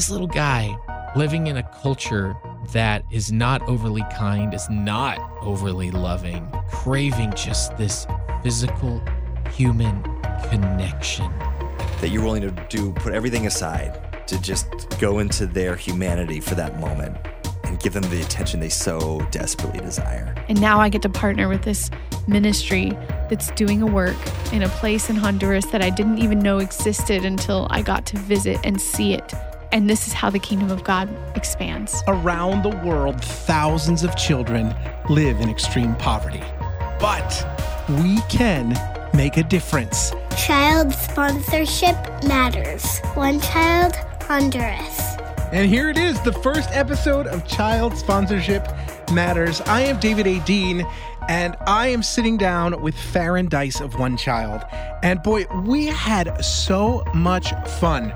this little guy living in a culture that is not overly kind, is not overly loving, craving just this physical human connection. That you're willing to do, put everything aside to just go into their humanity for that moment and give them the attention they so desperately desire. And now I get to partner with this ministry that's doing a work in a place in Honduras that I didn't even know existed until I got to visit and see it. And this is how the kingdom of God expands. Around the world, thousands of children live in extreme poverty. But we can make a difference. Child sponsorship matters. One Child, Honduras. And here it is, the first episode of Child Sponsorship Matters. I am David A. Dein, and I am sitting down with Farron Dice of One Child. And boy, we had so much fun.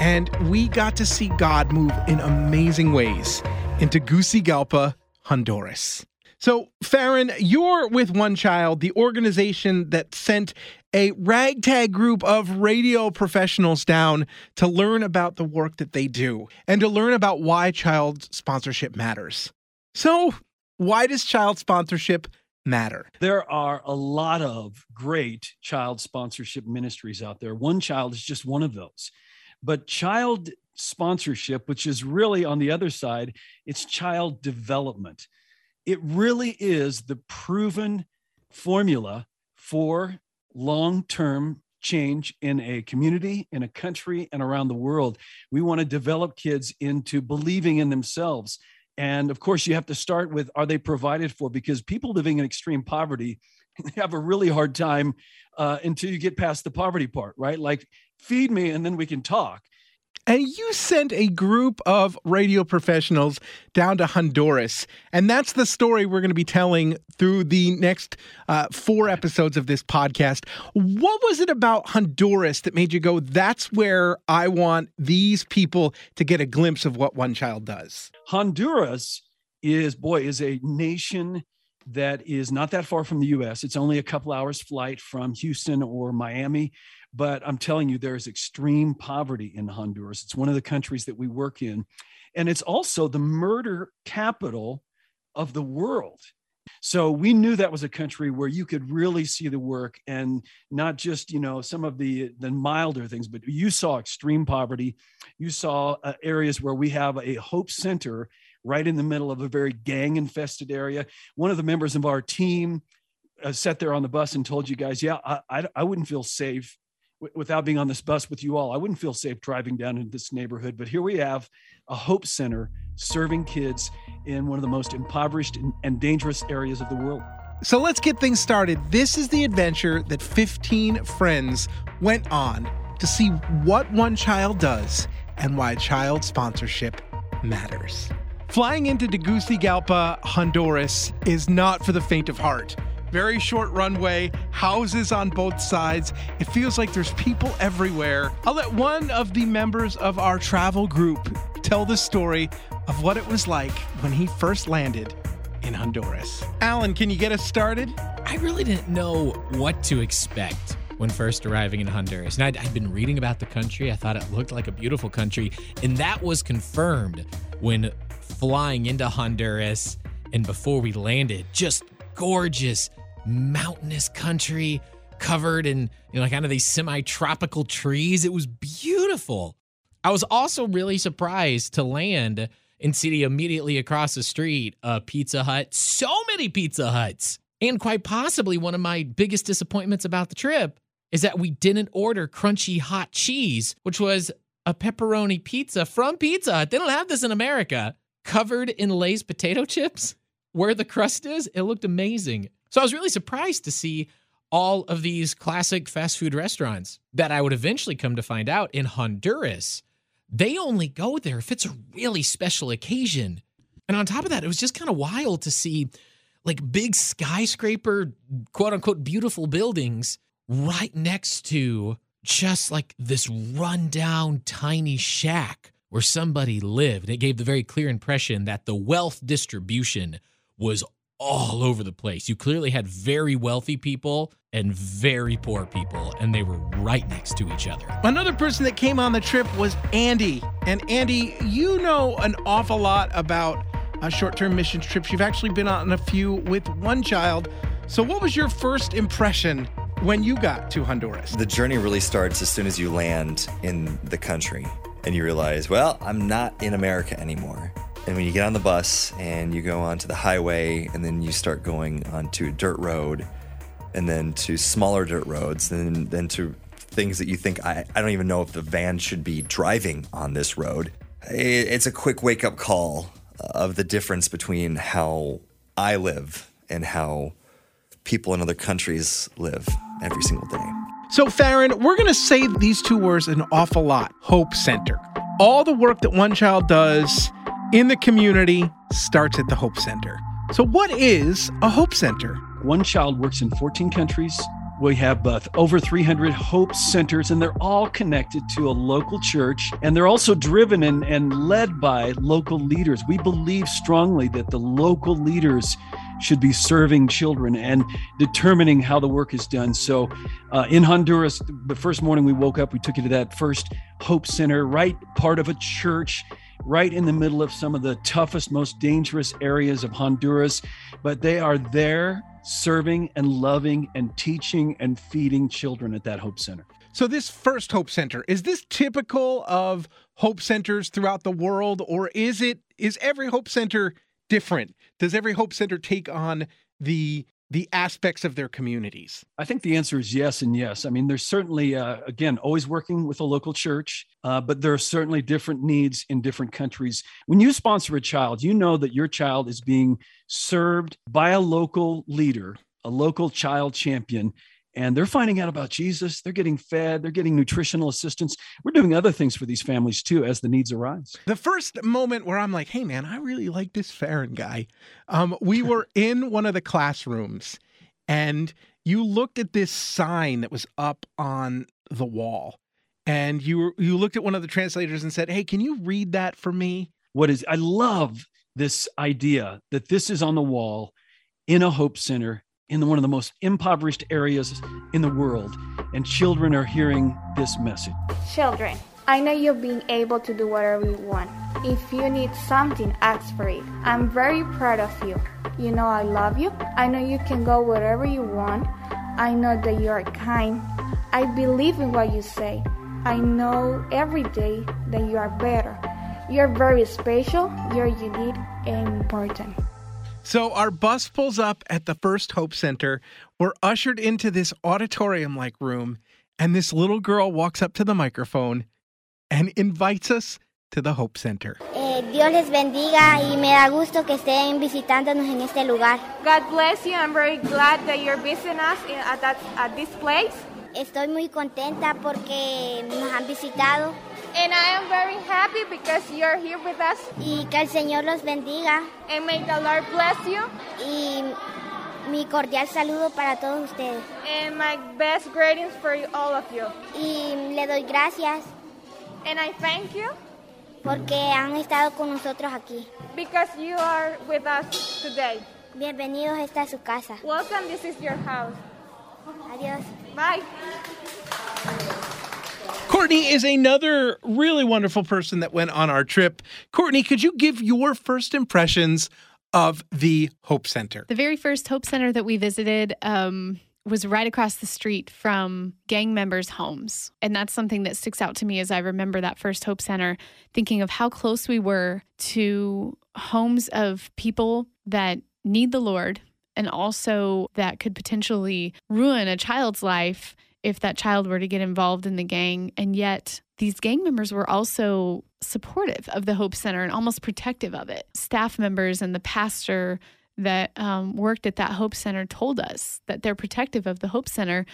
And we got to see God move in amazing ways in Tegucigalpa, Honduras. So, Farron, you're with One Child, the organization that sent a ragtag group of radio professionals down to learn about the work that they do and to learn about why child sponsorship matters. So, why does child sponsorship matter? There are a lot of great child sponsorship ministries out there. One Child is just one of those. But child sponsorship, which is really on the other side, it's child development. It really is the proven formula for long-term change in a community, in a country, and around the world. We want to develop kids into believing in themselves. And of course, you have to start with, are they provided for? Because people living in extreme poverty have a really hard time until you get past the poverty part, right? Like, feed me and then we can talk. And you sent a group of radio professionals down to Honduras. And that's the story we're going to be telling through the next four episodes of this podcast. What was it about Honduras that made you go, that's where I want these people to get a glimpse of what One Child does? Honduras is a nation that is not that far from the U.S. It's only a couple hours flight from Houston or Miami. But I'm telling you, there is extreme poverty in Honduras. It's one of the countries that we work in. And it's also the murder capital of the world. So we knew that was a country where you could really see the work and not just, some of the milder things, but you saw extreme poverty. You saw areas where we have a Hope Center right in the middle of a very gang-infested area. One of the members of our team sat there on the bus and told you guys, I wouldn't feel safe without being on this bus with you all. I wouldn't feel safe driving down in this neighborhood. But here we have a Hope Center serving kids in one of the most impoverished and dangerous areas of the world. So let's get things started. This is the adventure that 15 friends went on to see what One Child does and why child sponsorship matters. Flying into Tegucigalpa, Honduras is not for the faint of heart. Very short runway, houses on both sides. It feels like there's people everywhere. I'll let one of the members of our travel group tell the story of what it was like when he first landed in Honduras. Alan, can you get us started? I really didn't know what to expect when first arriving in Honduras. And I'd been reading about the country. I thought it looked like a beautiful country. And that was confirmed when flying into Honduras, and before we landed, just gorgeous mountainous country covered in kind of these semi-tropical trees. It was beautiful. I was also really surprised to land and see immediately across the street a Pizza Hut. So many Pizza Huts. And quite possibly one of my biggest disappointments about the trip is that we didn't order crunchy hot cheese, which was a pepperoni pizza from Pizza Hut. They don't have this in America. Covered in Lay's potato chips, where the crust is, it looked amazing. So I was really surprised to see all of these classic fast food restaurants that I would eventually come to find out in Honduras. They only go there if it's a really special occasion. And on top of that, it was just kind of wild to see big skyscraper, quote unquote, beautiful buildings right next to just this rundown tiny shack where somebody lived. It gave the very clear impression that the wealth distribution was all over the place. You clearly had very wealthy people and very poor people, and they were right next to each other. Another person that came on the trip was Andy. And Andy, you know an awful lot about short-term mission trips. You've actually been on a few with One Child. So what was your first impression when you got to Honduras? The journey really starts as soon as you land in the country and you realize, well, I'm not in America anymore. And when you get on the bus and you go onto the highway and then you start going onto a dirt road and then to smaller dirt roads, and then to things that you think, I don't even know if the van should be driving on this road. It's a quick wake-up call of the difference between how I live and how people in other countries live every single day. So, Farron, we're going to say these two words an awful lot. Hope Center. All the work that One Child does in the community starts at the Hope Center. So what is a Hope Center? One Child works in 14 countries. We have over 300 Hope Centers, and they're all connected to a local church. And they're also driven and led by local leaders. We believe strongly that the local leaders should be serving children and determining how the work is done. So in Honduras, the first morning we woke up, we took you to that first Hope Center, right part of a church, right in the middle of some of the toughest, most dangerous areas of Honduras. But they are there serving and loving and teaching and feeding children at that Hope Center. So this first Hope Center, is this typical of Hope Centers throughout the world, or is every Hope Center different? Does every Hope Center take on the aspects of their communities? I think the answer is yes and yes. I mean, there's certainly, again, always working with a local church, but there are certainly different needs in different countries. When you sponsor a child, you know that your child is being served by a local leader, a local child champion, and they're finding out about Jesus. They're getting fed. They're getting nutritional assistance. We're doing other things for these families, too, as the needs arise. The first moment where I'm like, hey, man, I really like this Farron guy. We were in one of the classrooms, and you looked at this sign that was up on the wall, and you looked at one of the translators and said, hey, can you read that for me? I love this idea that this is on the wall in a Hope Center in one of the most impoverished areas in the world, and children are hearing this message. Children, I know you're being able to do whatever you want. If you need something, ask for it. I'm very proud of you. You know I love you. I know you can go wherever you want. I know that you are kind. I believe in what you say. I know every day that you are better. You're very special, you're unique and important. So our bus pulls up at the first Hope Center. We're ushered into this auditorium-like room, and this little girl walks up to the microphone and invites us to the Hope Center. Dios les bendiga y me da gusto que estén visitándonos en este lugar. God bless you. I'm very glad that you're visiting us at this place. Estoy muy contenta porque nos han visitado. And I am very happy because you're here with us. Y que el Señor los bendiga. And may the Lord bless you. Y mi cordial saludo para todos ustedes. And my best greetings for all of you. Y le doy gracias. And I thank you. Porque han estado con nosotros aquí. Because you are with us today. Bienvenidos, esta es su casa. Welcome, this is your house. Adiós. Bye. Courtney is another really wonderful person that went on our trip. Courtney, could you give your first impressions of the Hope Center? The very first Hope Center that we visited was right across the street from gang members' homes. And that's something that sticks out to me as I remember that first Hope Center, thinking of how close we were to homes of people that need the Lord and also that could potentially ruin a child's life if that child were to get involved in the gang. And yet these gang members were also supportive of the Hope Center and almost protective of it. Staff members and the pastor that worked at that Hope Center told us that they're protective of the Hope Center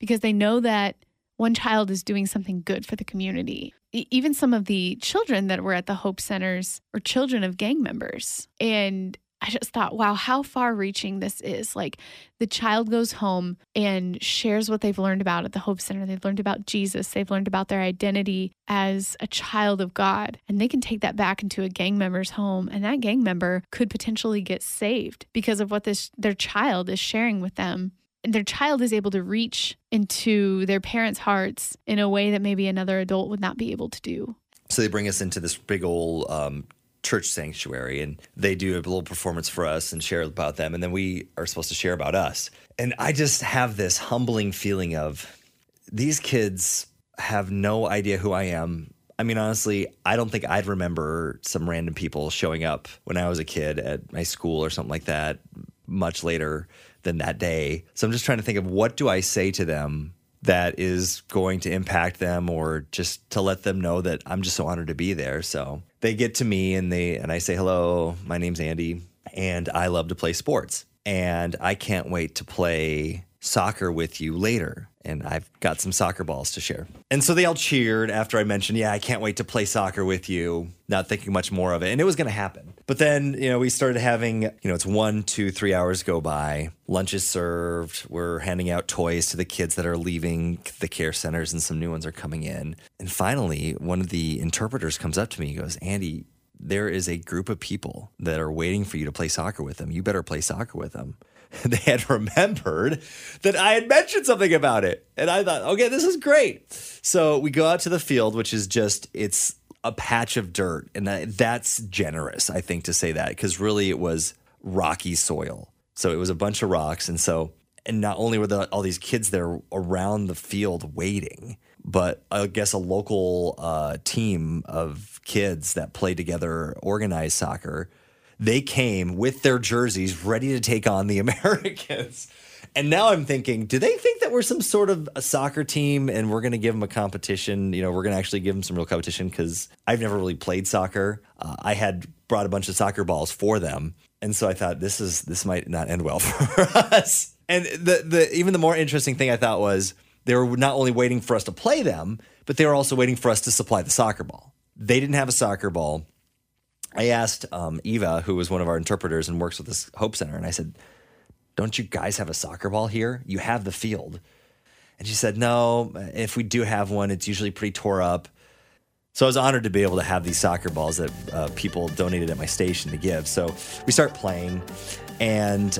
because they know that One Child is doing something good for the community. Even some of the children that were at the Hope Centers are children of gang members. And I just thought, wow, how far reaching this is. Like the child goes home and shares what they've learned about at the Hope Center. They've learned about Jesus. They've learned about their identity as a child of God. And they can take that back into a gang member's home. And that gang member could potentially get saved because of what their child is sharing with them. their child is able to reach into their parents' hearts in a way that maybe another adult would not be able to do. So they bring us into this big old church sanctuary, and they do a little performance for us and share about them, and then we are supposed to share about us. And I just have this humbling feeling of these kids have no idea who I am. I mean, honestly, I don't think I'd remember some random people showing up when I was a kid at my school or something like that much later than that day. So I'm just trying to think of, what do I say to them that is going to impact them, or just to let them know that I'm just so honored to be there. So they get to me and I say, hello, my name's Andy and I love to play sports and I can't wait to play soccer with you later. And I've got some soccer balls to share. And so they all cheered after I mentioned, yeah, I can't wait to play soccer with you, not thinking much more of it. And it was going to happen. But then, we started having, it's 1, 2, 3 hours go by. Lunch is served. We're handing out toys to the kids that are leaving the care centers, and some new ones are coming in. And finally, one of the interpreters comes up to me. He goes, Andy, there is a group of people that are waiting for you to play soccer with them. You better play soccer with them. They had remembered that I had mentioned something about it. And I thought, okay, this is great. So we go out to the field, which is just, it's a patch of dirt. And that's generous, I think, to say that, because really it was rocky soil. So it was a bunch of rocks. And not only were there all these kids there around the field waiting, but I guess a local team of kids that play together, organized soccer, they came with their jerseys ready to take on the Americans. And now I'm thinking, do they think that we're some sort of a soccer team and we're going to give them a competition? We're going to actually give them some real competition, because I've never really played soccer. I had brought a bunch of soccer balls for them. And so I thought, this might not end well for us. And even the more interesting thing I thought was they were not only waiting for us to play them, but they were also waiting for us to supply the soccer ball. They didn't have a soccer ball. I asked Eva, who was one of our interpreters and works with this Hope Center, and I said, don't you guys have a soccer ball here? You have the field. And she said, no, if we do have one, it's usually pretty tore up. So I was honored to be able to have these soccer balls that people donated at my station to give. So we start playing, and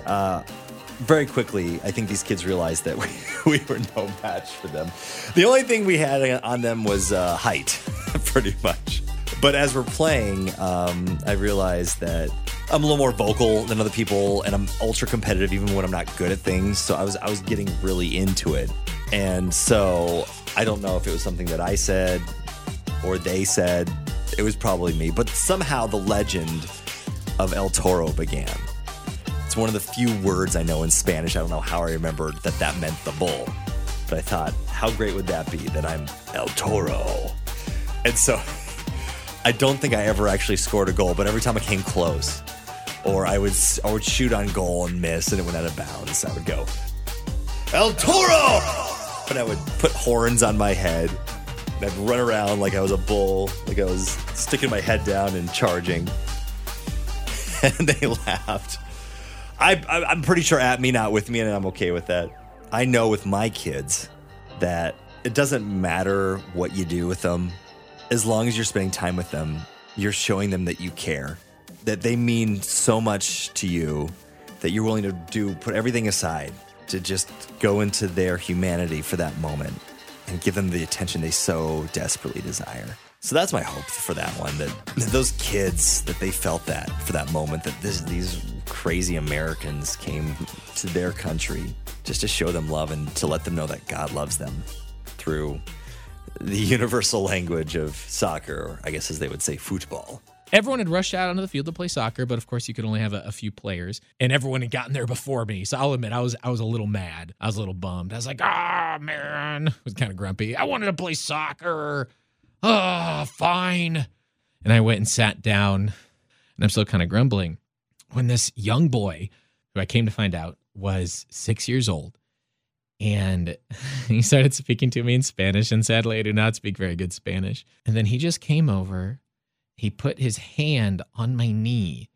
very quickly, I think these kids realized that we were no match for them. The only thing we had on them was height, pretty much. But as we're playing, I realized that I'm a little more vocal than other people, and I'm ultra competitive even when I'm not good at things. So I was getting really into it. And so I don't know if it was something that I said or they said. It was probably me. But somehow the legend of El Toro began. It's one of the few words I know in Spanish. I don't know how I remembered that meant the bull. But I thought, how great would that be that I'm El Toro? And so I don't think I ever actually scored a goal, but every time I came close, or I would shoot on goal and miss, and it went out of bounds, I would go, El Toro! But I would put horns on my head, and I'd run around like I was a bull, like I was sticking my head down and charging. And they laughed. I'm pretty sure at me, not with me, and I'm okay with that. I know with my kids that it doesn't matter what you do with them. As long as you're spending time with them, you're showing them that you care, that they mean so much to you, that you're willing to put everything aside to just go into their humanity for that moment and give them the attention they so desperately desire. So that's my hope for that one, that those kids, that they felt that for that moment, that these crazy Americans came to their country just to show them love and to let them know that God loves them through the universal language of soccer, or I guess as they would say, football. Everyone had rushed out onto the field to play soccer, but of course you could only have a few players, and everyone had gotten there before me. So I'll admit, I was a little mad. I was a little bummed. I was like, man, I was kind of grumpy. I wanted to play soccer. Fine. And I went and sat down, and I'm still kind of grumbling when this young boy, who I came to find out was 6 years old, and he started speaking to me in Spanish, and sadly, I do not speak very good Spanish. And then he just came over, he put his hand on my knee,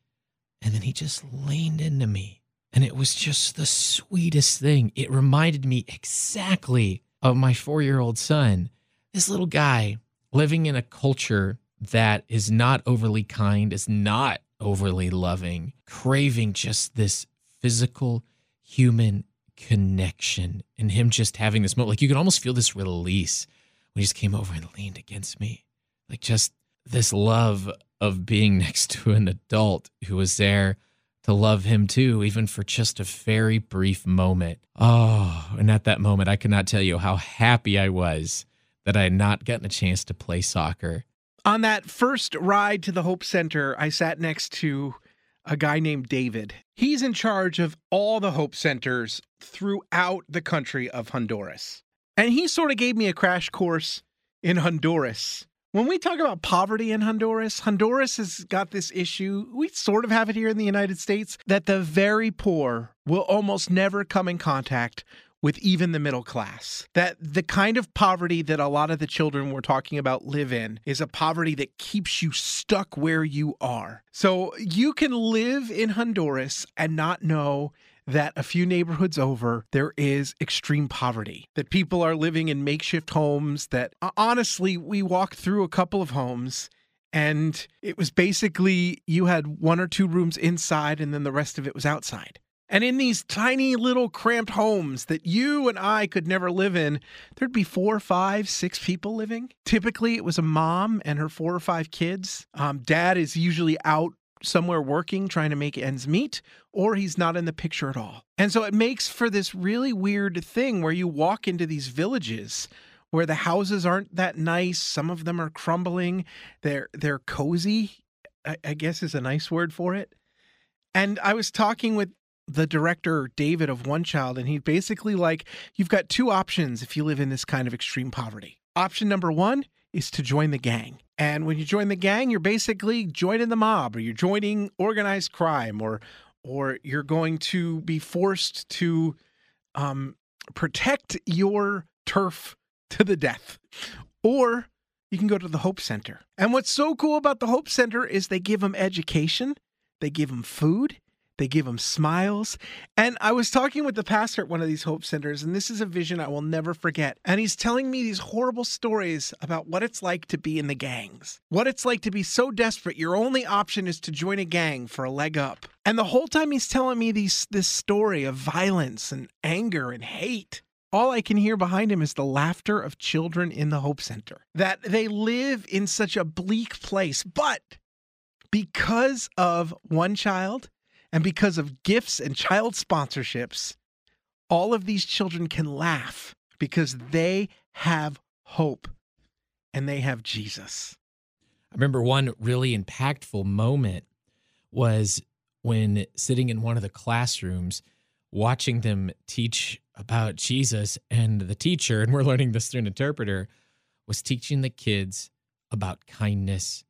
and then he just leaned into me. And it was just the sweetest thing. It reminded me exactly of my 4-year-old son, this little guy living in a culture that is not overly kind, is not overly loving, craving just this physical human connection and him just having this moment. Like, you could almost feel this release when he just came over and leaned against me. Like, just this love of being next to an adult who was there to love him too, even for just a very brief moment. Oh, and at that moment, I cannot tell you how happy I was that I had not gotten a chance to play soccer. On that first ride to the Hope Center, I sat next to a guy named David. He's in charge of all the Hope Centers throughout the country of Honduras. And he sort of gave me a crash course in Honduras. When we talk about poverty in Honduras, Honduras has got this issue, we sort of have it here in the United States, that the very poor will almost never come in contact with even the middle class. That the kind of poverty that a lot of the children we're talking about live in is a poverty that keeps you stuck where you are. So you can live in Honduras and not know that a few neighborhoods over, there is extreme poverty, that people are living in makeshift homes, that honestly, we walked through a couple of homes and it was basically you had one or two rooms inside and then the rest of it was outside. And in these tiny little cramped homes that you and I could never live in, there'd be 4, 5, 6 people living. Typically, it was a mom and her 4 or 5 kids. Dad is usually out somewhere working, trying to make ends meet, or he's not in the picture at all. And so it makes for this really weird thing where you walk into these villages where the houses aren't that nice. Some of them are crumbling. They're cozy, I guess is a nice word for it. And I was talking with the director, David, of One Child, and he basically like, you've got 2 options if you live in this kind of extreme poverty. Option number 1 is to join the gang. And when you join the gang, you're basically joining the mob, or you're joining organized crime, or you're going to be forced to protect your turf to the death. Or you can go to the Hope Center. And what's so cool about the Hope Center is they give them education, they give them food, they give them smiles. And I was talking with the pastor at one of these Hope Centers, and this is a vision I will never forget. And he's telling me these horrible stories about what it's like to be in the gangs, what it's like to be so desperate. Your only option is to join a gang for a leg up. And the whole time he's telling me this story of violence and anger and hate. All I can hear behind him is the laughter of children in the Hope Center, that they live in such a bleak place. But because of One Child, and because of gifts and child sponsorships, all of these children can laugh because they have hope and they have Jesus. I remember one really impactful moment was when sitting in one of the classrooms, watching them teach about Jesus, and the teacher, and we're learning this through an interpreter, was teaching the kids about kindness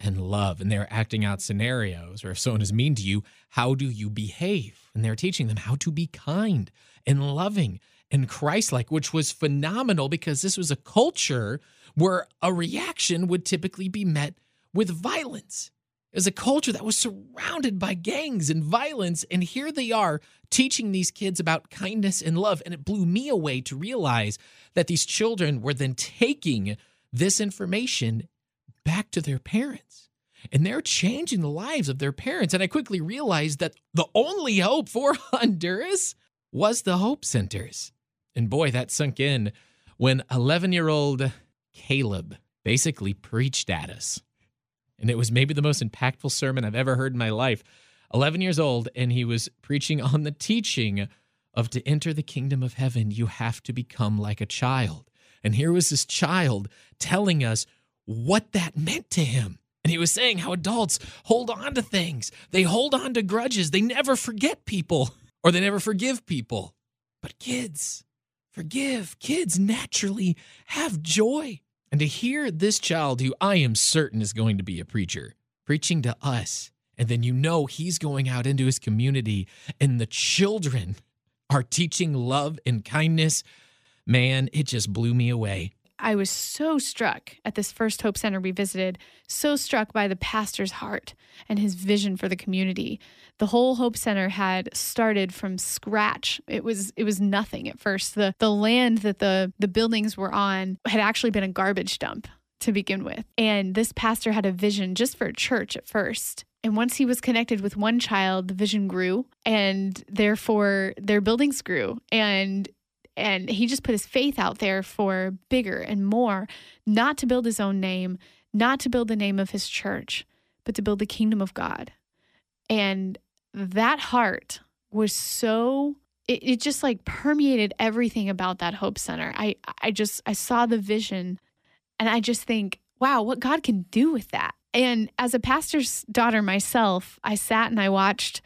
and love, and they're acting out scenarios, or if someone is mean to you, how do you behave? And they're teaching them how to be kind and loving and Christ-like, which was phenomenal because this was a culture where a reaction would typically be met with violence. It was a culture that was surrounded by gangs and violence, and here they are teaching these kids about kindness and love, and it blew me away to realize that these children were then taking this information back to their parents, and they're changing the lives of their parents. And I quickly realized that the only hope for Honduras was the Hope Centers. And boy, that sunk in when 11-year-old Caleb basically preached at us. And it was maybe the most impactful sermon I've ever heard in my life. 11 years old, and he was preaching on the teaching of to enter the kingdom of heaven, you have to become like a child. And here was this child telling us what that meant to him. And he was saying how adults hold on to things. They hold on to grudges. They never forget people, or they never forgive people. But kids forgive. Kids naturally have joy. And to hear this child, who I am certain is going to be a preacher, preaching to us, and then you know he's going out into his community, and the children are teaching love and kindness, man, it just blew me away. I was so struck at this first Hope Center we visited, so struck by the pastor's heart and his vision for the community. The whole Hope Center had started from scratch. It was nothing at first. The land that the buildings were on had actually been a garbage dump to begin with. And this pastor had a vision just for a church at first. And once he was connected with One Child, the vision grew, and therefore their buildings grew. And he just put his faith out there for bigger and more, not to build his own name, not to build the name of his church, but to build the kingdom of God. And that heart was so, it just like permeated everything about that Hope Center. I saw the vision, and I just think, wow, what God can do with that. And as a pastor's daughter myself, I sat and I watched,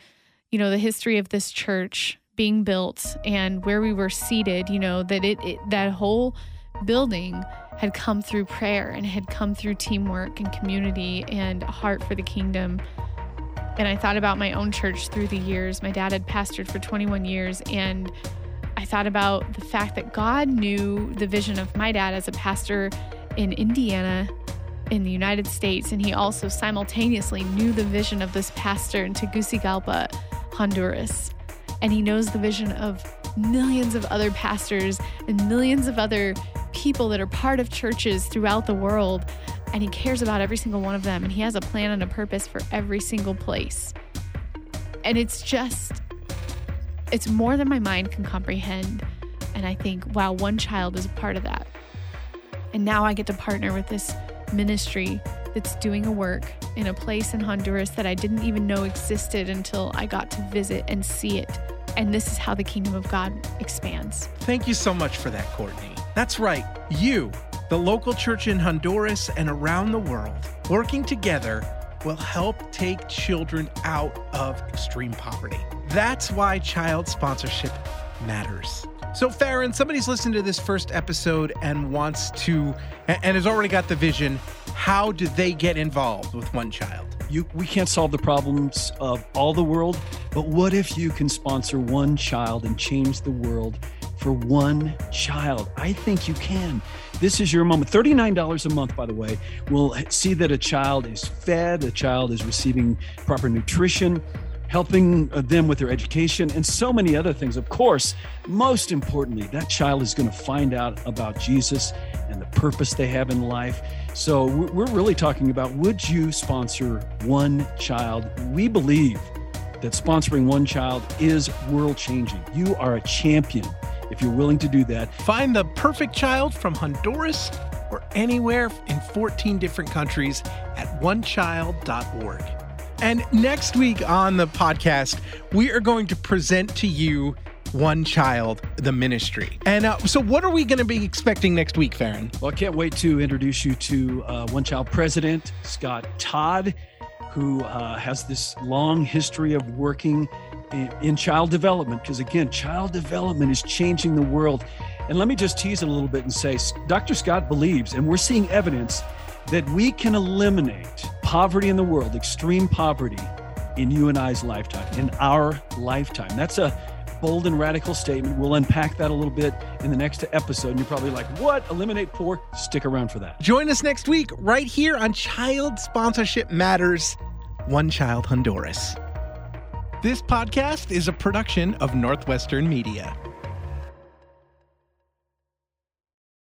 the history of this church being built and where we were seated, that that whole building had come through prayer and had come through teamwork and community and a heart for the kingdom. And I thought about my own church through the years. My dad had pastored for 21 years, and I thought about the fact that God knew the vision of my dad as a pastor in Indiana, in the United States, and he also simultaneously knew the vision of this pastor in Tegucigalpa, Honduras. And he knows the vision of millions of other pastors and millions of other people that are part of churches throughout the world. And he cares about every single one of them. And he has a plan and a purpose for every single place. And it's more than my mind can comprehend. And I think, wow, One Child is a part of that. And now I get to partner with this ministry that's doing a work in a place in Honduras that I didn't even know existed until I got to visit and see it. And this is how the kingdom of God expands. Thank you so much for that, Courtney. That's right. You, the local church in Honduras and around the world, working together will help take children out of extreme poverty. That's why child sponsorship matters. So Farron, somebody's listened to this first episode and wants to, and has already got the vision. How do they get involved with One Child? We can't solve the problems of all the world, but what if you can sponsor one child and change the world for one child? I think you can. This is your moment. $39 a month, by the way, will see that a child is fed, a child is receiving proper nutrition, helping them with their education, and so many other things. Of course, most importantly, that child is going to find out about Jesus and the purpose they have in life. So we're really talking about, would you sponsor one child? We believe that sponsoring one child is world-changing. You are a champion if you're willing to do that. Find the perfect child from Honduras or anywhere in 14 different countries at onechild.org. And next week on the podcast, we are going to present to you One Child, the ministry. And so what are we going to be expecting next week, Farron? Well, I can't wait to introduce you to One Child President, Scott Todd, who has this long history of working in child development. Because again, child development is changing the world. And let me just tease it a little bit and say, Dr. Scott believes, and we're seeing evidence, that we can eliminate poverty in the world, extreme poverty, in you and I's lifetime, in our lifetime. That's a bold and radical statement. We'll unpack that a little bit in the next episode. And you're probably like, what? Eliminate poor? Stick around for that. Join us next week right here on Child Sponsorship Matters, One Child Honduras. This podcast is a production of Northwestern Media.